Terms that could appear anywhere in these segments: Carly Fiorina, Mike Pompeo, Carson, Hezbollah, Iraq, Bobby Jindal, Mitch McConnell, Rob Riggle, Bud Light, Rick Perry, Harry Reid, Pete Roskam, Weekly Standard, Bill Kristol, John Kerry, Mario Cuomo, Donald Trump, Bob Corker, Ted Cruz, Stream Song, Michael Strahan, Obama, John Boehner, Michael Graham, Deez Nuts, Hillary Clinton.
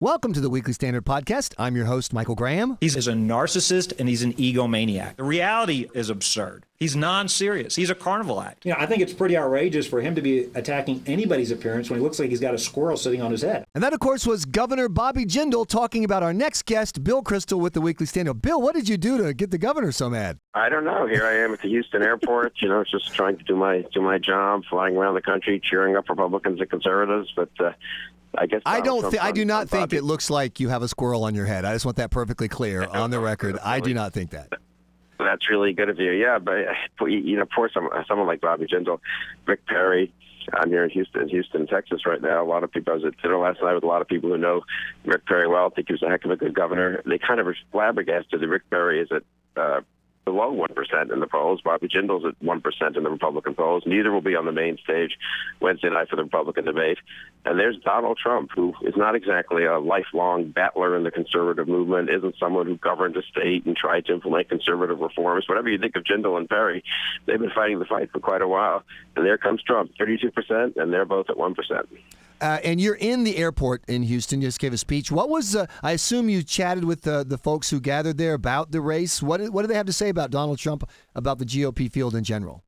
Welcome to the Weekly Standard Podcast. I'm your host, Michael Graham. He's a narcissist and he's an egomaniac. The reality is absurd. He's non-serious. He's a carnival act. You know, I think it's pretty outrageous for him to be attacking anybody's appearance when he looks like he's got a squirrel sitting on his head. And that, of course, was Governor Bobby Jindal talking about our next guest, Bill Kristol, with the Weekly Standard. Bill, what did you do to get the governor so mad? I don't know. Here I am at the Houston airport, you know, just trying to do my job, flying around the country, cheering up Republicans and conservatives, but... I do not think it looks like you have a squirrel on your head. I just want that perfectly clear on the record. I do not think that. That's really good of you. Yeah, but you know, for someone like Bobby Jindal, Rick Perry. I'm here in Houston, Texas right now. A lot of people, I was at dinner last night with a lot of people who know Rick Perry well, think he was a heck of a good governor. They kind of are flabbergasted that Rick Perry is at below 1% in the polls. Bobby Jindal's at 1% in the Republican polls. Neither will be on the main stage Wednesday night for the Republican debate. And there's Donald Trump, who is not exactly a lifelong battler in the conservative movement, isn't someone who governed a state and tried to implement conservative reforms. Whatever you think of Jindal and Perry, they've been fighting the fight for quite a while. And there comes Trump, 32%, and they're both at 1%. And you're in the airport in Houston. You just gave a speech. What was, I assume you chatted with the folks who gathered there about the race. What do they have to say about Donald Trump, about the GOP field in general?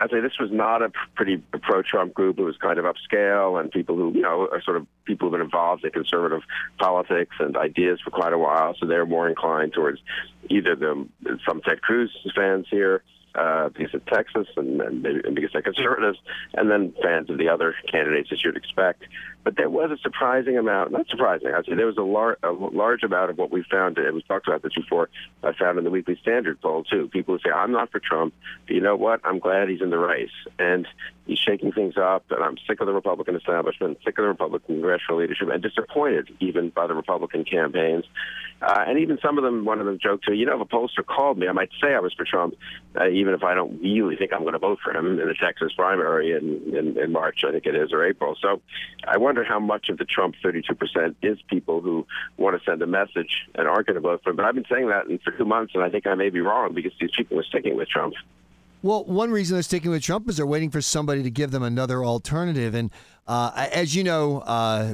I'd say this was not a pretty pro-Trump group. It was kind of upscale and people who, you know, are sort of people who've been involved in conservative politics and ideas for quite a while. So they're more inclined towards either some Ted Cruz fans here, because of Texas and because they're conservatives, and then fans of the other candidates as you'd expect. But there was a surprising amount, not surprising, I'd say there was a large amount of what we found, and we've talked about this before, I found in the Weekly Standard poll too. People who say, I'm not for Trump, but you know what? I'm glad he's in the race. And he's shaking things up, and I'm sick of the Republican establishment, sick of the Republican congressional leadership, and disappointed even by the Republican campaigns. And even some of them, one of them joked to, you know, if a pollster called me, I might say I was for Trump, even if I don't really think I'm going to vote for him in the Texas primary in March, I think it is, or April. So I wonder how much of the Trump 32% is people who want to send a message and aren't going to vote for him. But I've been saying that for 2 months, and I think I may be wrong because these people are sticking with Trump. Well, one reason they're sticking with Trump is they're waiting for somebody to give them another alternative. And as you know,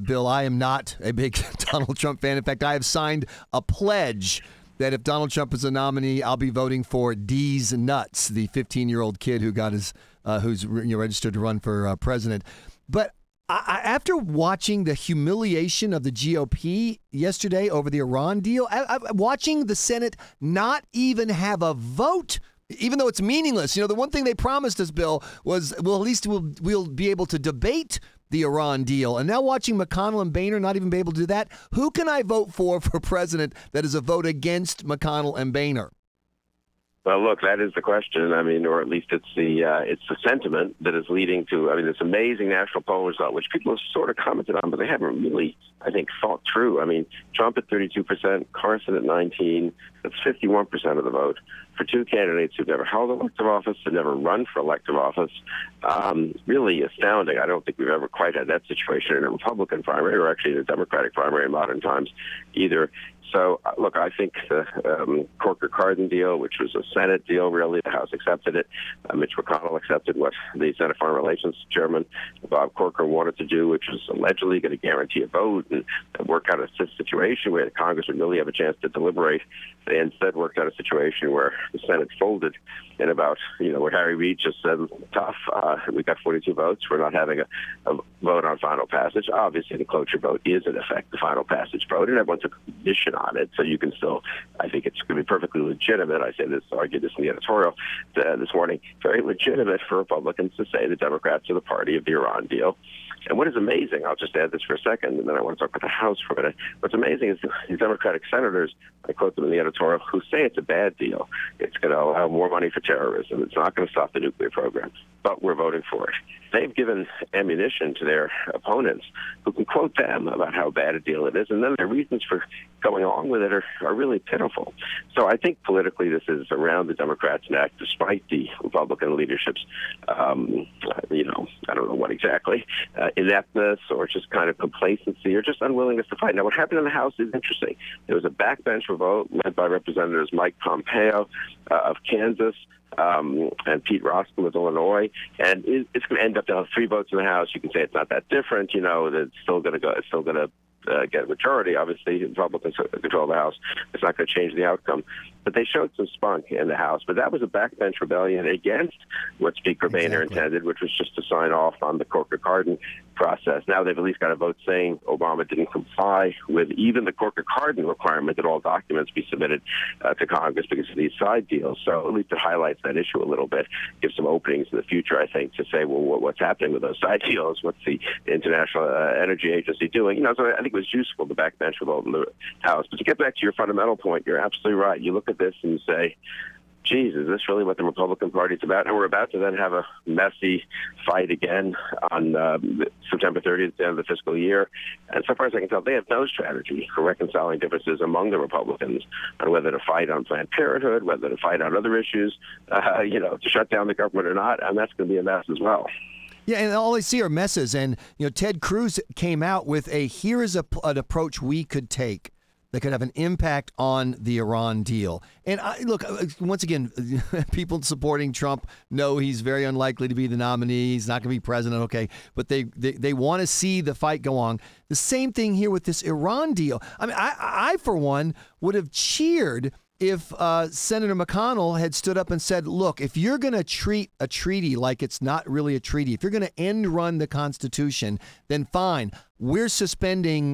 Bill, I am not a big Donald Trump fan. In fact, I have signed a pledge that if Donald Trump is a nominee, I'll be voting for Deez Nuts, the 15-year-old kid who got his who's registered to run for president. But after watching the humiliation of the GOP yesterday over the Iran deal, watching the Senate not even have a vote. Even though it's meaningless, you know, the one thing they promised us, Bill, was, well, at least we'll be able to debate the Iran deal. And now watching McConnell and Boehner not even be able to do that, who can I vote for president that is a vote against McConnell and Boehner? Well, look, that is the question. I mean, or at least it's the sentiment that is leading to, I mean, this amazing national poll result, which people have sort of commented on, but they haven't really, I think, thought through. I mean, Trump at 32%, Carson at 19%, that's 51% of the vote for two candidates who've never held elective office, who've never run for elective office. Really astounding. I don't think we've ever quite had that situation in a Republican primary or actually in a Democratic primary in modern times either. So, look, I think the Corker-Cardin deal, which was a Senate deal, really, the House accepted it. Mitch McConnell accepted what the Senate Foreign Relations Chairman, Bob Corker, wanted to do, which was allegedly going to guarantee a vote and work out a situation where Congress would really have a chance to deliberate. They instead worked out a situation where the Senate folded in about, you know, where Harry Reid just said, tough, we got 42 votes. We're not having a vote on final passage. Obviously, the cloture vote is, in effect, the final passage vote, and everyone took a position on it. So you can still, I think it's going to be perfectly legitimate. I say this, argued this in the editorial this morning, very legitimate for Republicans to say the Democrats are the party of the Iran deal. And what is amazing, I'll just add this for a second, and then I want to talk about the House for a minute. What's amazing is the Democratic senators, I quote them in the editorial, who say it's a bad deal. It's going to allow more money for terrorism. It's not going to stop the nuclear program, but we're voting for it. They've given ammunition to their opponents who can quote them about how bad a deal it is, and then their reasons for going along with it are really pitiful. So I think politically this is around the Democrats' neck, despite the Republican leadership's, you know, I don't know what exactly, ineptness or just kind of complacency or just unwillingness to fight. Now, what happened in the House is interesting. There was a backbench vote led by Representatives Mike Pompeo of Kansas, and Pete Roskam with Illinois, and it's going to end up down 3 votes in the House. You can say it's not that different, you know. It's still going to get majority, obviously Republicans control the House. It's not going to change the outcome. But they showed some spunk in the House. But that was a backbench rebellion against what Speaker Boehner intended, which was just to sign off on the Corker-Cardin process. Now they've at least got a vote saying Obama didn't comply with even the Corker-Cardin requirement that all documents be submitted to Congress because of these side deals. So at least it highlights that issue a little bit, gives some openings in the future, I think, to say, well, what's happening with those side deals? What's the International Energy Agency doing? You know, so I think it was useful, the backbench with all in the House. But to get back to your fundamental point, you're absolutely right. You look at this and say, geez, is this really what the Republican Party's about? And we're about to then have a messy fight again on September 30th, the end of the fiscal year. And so far as I can tell, they have no strategy for reconciling differences among the Republicans on whether to fight on Planned Parenthood, whether to fight on other issues, to shut down the government or not. And that's going to be a mess as well. Yeah, and all they see are messes. And, you know, Ted Cruz came out with an approach we could take that could have an impact on the Iran deal. And look, once again, people supporting Trump know he's very unlikely to be the nominee. He's not going to be president, okay? But they want to see the fight go on. The same thing here with this Iran deal. I mean, I for one, would have cheered if Senator McConnell had stood up and said, look, if you're going to treat a treaty like it's not really a treaty, if you're going to end run the Constitution, then fine. We're suspending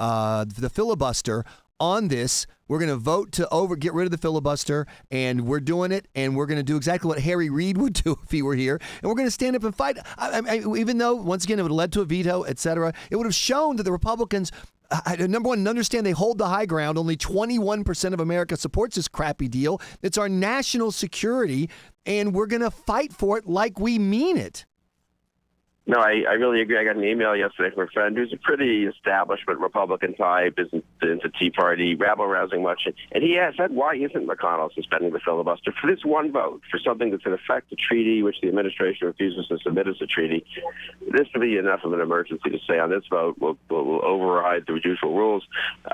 the filibuster on this. We're going to vote to get rid of the filibuster, and we're doing it, and we're going to do exactly what Harry Reid would do if he were here, and we're going to stand up and fight. Even though, once again, it would have led to a veto, et cetera, it would have shown that the Republicans, number one, understand they hold the high ground. Only 21% of America supports this crappy deal. It's our national security, and we're going to fight for it like we mean it. No, I really agree. I got an email yesterday from a friend who's a pretty establishment Republican type, isn't into Tea Party, rabble-rousing much. And he asked, why isn't McConnell suspending the filibuster for this one vote, for something that's in effect a treaty, which the administration refuses to submit as a treaty? This would be enough of an emergency to say on this vote, we'll override the judicial rules.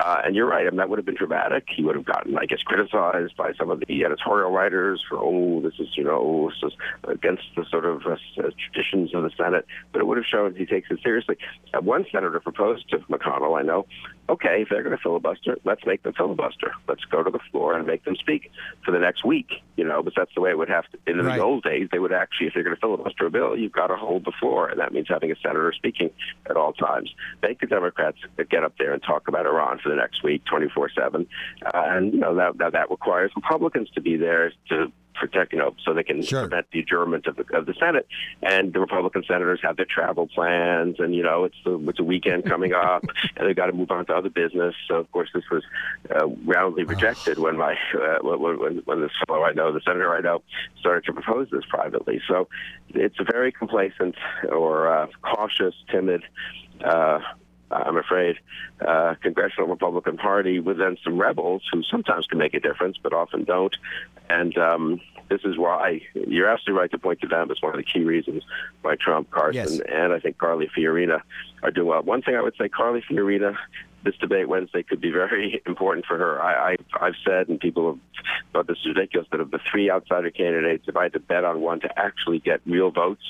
And you're right. I mean, that would have been dramatic. He would have gotten, I guess, criticized by some of the editorial writers for, this is against the sort of traditions of the Senate. But it would have shown he takes it seriously. One senator proposed to McConnell, I know, okay, if they're going to filibuster, let's make them filibuster. Let's go to the floor and make them speak for the next week, but that's the way it would have to. In the old days, they would actually, if they're going to filibuster a bill, you've got to hold the floor, and that means having a senator speaking at all times. Make the Democrats get up there and talk about Iran for the next week, 24/7, and that requires Republicans to be there to protect, so they can prevent the adjournment of the Senate. And the Republican senators have their travel plans, and it's a weekend coming up, and they've got to move on to other business. So of course this was roundly rejected when when this fellow I know, the senator I know, started to propose this privately. So it's a very complacent or cautious, timid. I'm afraid, congressional Republican Party with then some rebels who sometimes can make a difference but often don't. And this is why you're absolutely right to point to them as one of the key reasons why Trump, Carson, and I think Carly Fiorina are doing well. One thing I would say, Carly Fiorina, this debate Wednesday could be very important for her. I've said, and people have thought this is ridiculous, that of the three outsider candidates, if I had to bet on one to actually get real votes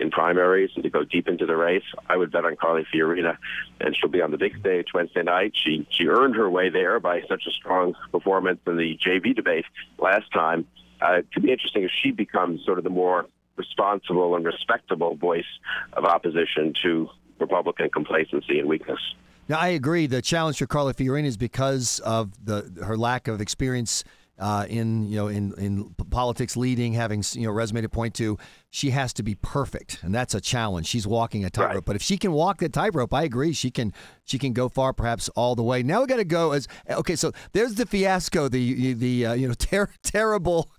in primaries and to go deep into the race, I would bet on Carly Fiorina, and she'll be on the big stage Wednesday night. She earned her way there by such a strong performance in the JV debate last time. It could be interesting if she becomes sort of the more responsible and respectable voice of opposition to Republican complacency and weakness. Now, I agree. The challenge for Carla Fiorina is because of her lack of experience in politics leading, having resume to point to. She has to be perfect, and that's a challenge. She's walking a tightrope. Right. But if she can walk that tightrope, I agree, she can go far, perhaps all the way. Now we got to go so there's the fiasco, terrible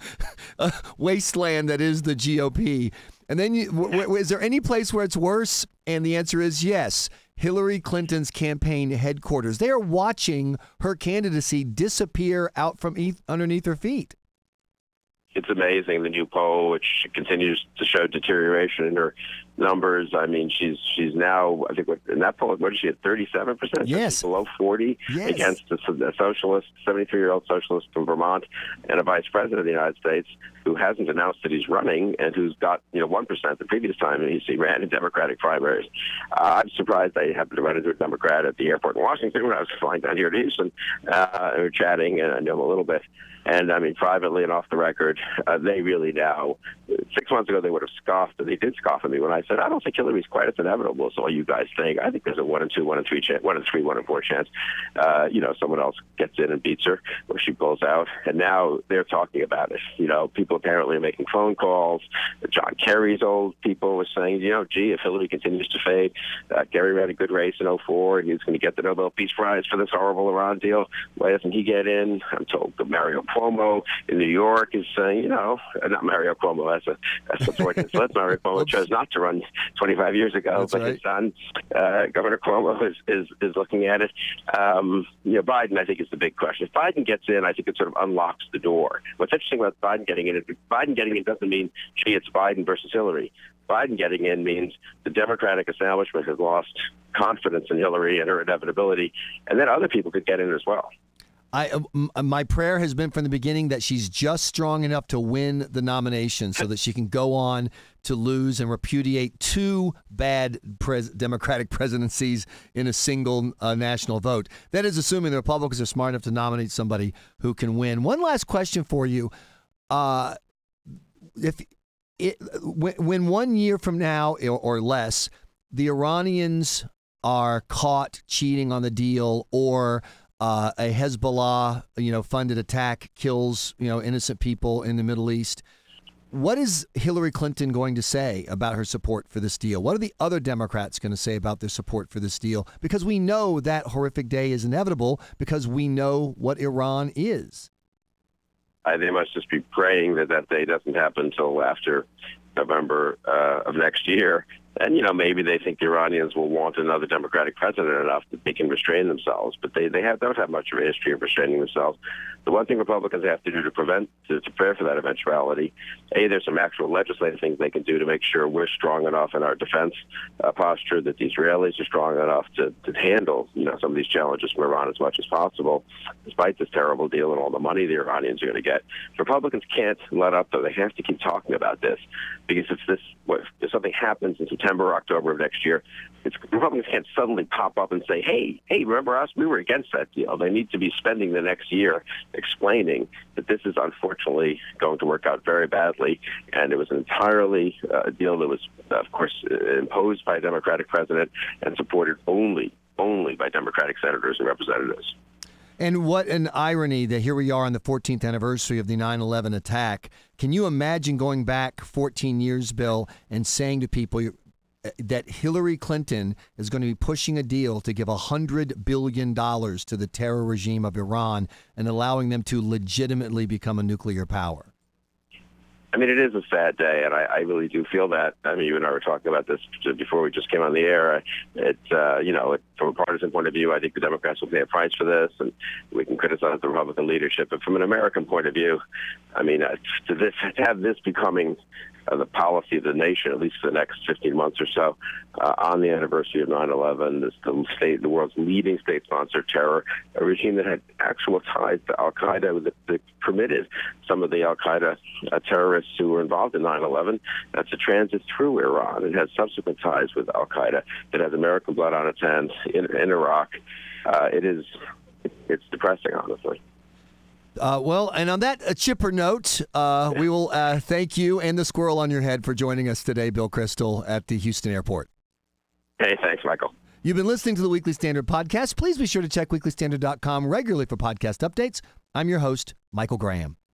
wasteland that is the GOP. And then is there any place where it's worse? And the answer is yes. Hillary Clinton's campaign headquarters. They are watching her candidacy disappear out from underneath her feet. It's amazing, the new poll, which continues to show deterioration in her numbers. I mean, she's now, I think, in that poll, what is she at, 37%? Yes. Below 40, yes, against a socialist, 73-year-old socialist from Vermont, and a vice president of the United States who hasn't announced that he's running and who's got, 1% the previous time, and he ran in Democratic primaries. I'm surprised I happened to run into a Democrat at the airport in Washington when I was flying down here to Houston. We were chatting, and I knew him a little bit. And, I mean, privately and off the record, they really now, 6 months ago, they would have scoffed, and they did scoff at me when I said, I don't think Hillary's quite as inevitable as all you guys think. I think there's a 1 in 2, 1 in 3 chance, 1 in 3, 1 in 4 chance, someone else gets in and beats her or she pulls out. And now they're talking about it. People apparently are making phone calls. John Kerry's old people were saying, gee, if Hillary continues to fade, Kerry ran a good race in 2004, and he's going to get the Nobel Peace Prize for this horrible Iran deal. Why doesn't he get in? I'm told that Mario Cuomo in New York is saying, not Mario Cuomo, that's unfortunate. So that's Mario Cuomo chose not to run 25 years ago, that's but right. His son, Governor Cuomo, is looking at it. Biden, I think, is the big question. If Biden gets in, I think it sort of unlocks the door. What's interesting about Biden getting in is Biden getting in doesn't mean, gee, it's Biden versus Hillary. Biden getting in means the Democratic establishment has lost confidence in Hillary and her inevitability, and then other people could get in as well. My prayer has been from the beginning that she's just strong enough to win the nomination so that she can go on to lose and repudiate two bad Democratic presidencies in a single national vote. That is assuming the Republicans are smart enough to nominate somebody who can win. One last question for you. When 1 year from now or less, the Iranians are caught cheating on the deal or a Hezbollah, funded attack kills, innocent people in the Middle East. What is Hillary Clinton going to say about her support for this deal? What are the other Democrats going to say about their support for this deal? Because we know that horrific day is inevitable because we know what Iran is. They must just be praying that day doesn't happen until after November of next year. And, maybe they think the Iranians will want another Democratic president enough that they can restrain themselves. But they don't have much of a history of restraining themselves. The one thing Republicans have to do to prepare for that eventuality, A, there's some actual legislative things they can do to make sure we're strong enough in our defense posture, that the Israelis are strong enough to handle, some of these challenges from Iran as much as possible, despite this terrible deal and all the money the Iranians are going to get. Republicans can't let up, though. They have to keep talking about this, because if something happens in September or October of next year, Republicans can't suddenly pop up and say, hey, remember us? We were against that deal. They need to be spending the next year explaining that this is unfortunately going to work out very badly, and it was entirely a deal that was, of course, imposed by a Democratic president and supported only by Democratic senators and representatives. And what an irony that here we are on the 14th anniversary of the 9/11 attack. Can you imagine going back 14 years, Bill, and saying to people that Hillary Clinton is going to be pushing a deal to give $100 billion to the terror regime of Iran and allowing them to legitimately become a nuclear power? I mean, it is a sad day, and I really do feel that. I mean, you and I were talking about this before we just came on the air. From a partisan point of view, I think the Democrats will pay a price for this, and we can criticize the Republican leadership. But from an American point of view, I mean, to have this becoming the policy of the nation, at least for the next 15 months or so, on the anniversary of 9/11, the world's leading state-sponsored terror, a regime that had actual ties to al-Qaeda, that permitted some of the al-Qaeda terrorists who were involved in 9/11 to transit through Iran. It has subsequent ties with al-Qaeda. It has American blood on its hands in Iraq. It's depressing, honestly. And on that chipper note, we will thank you and the squirrel on your head for joining us today, Bill Kristol, at the Houston airport. Hey, thanks, Michael. You've been listening to the Weekly Standard podcast. Please be sure to check weeklystandard.com regularly for podcast updates. I'm your host, Michael Graham.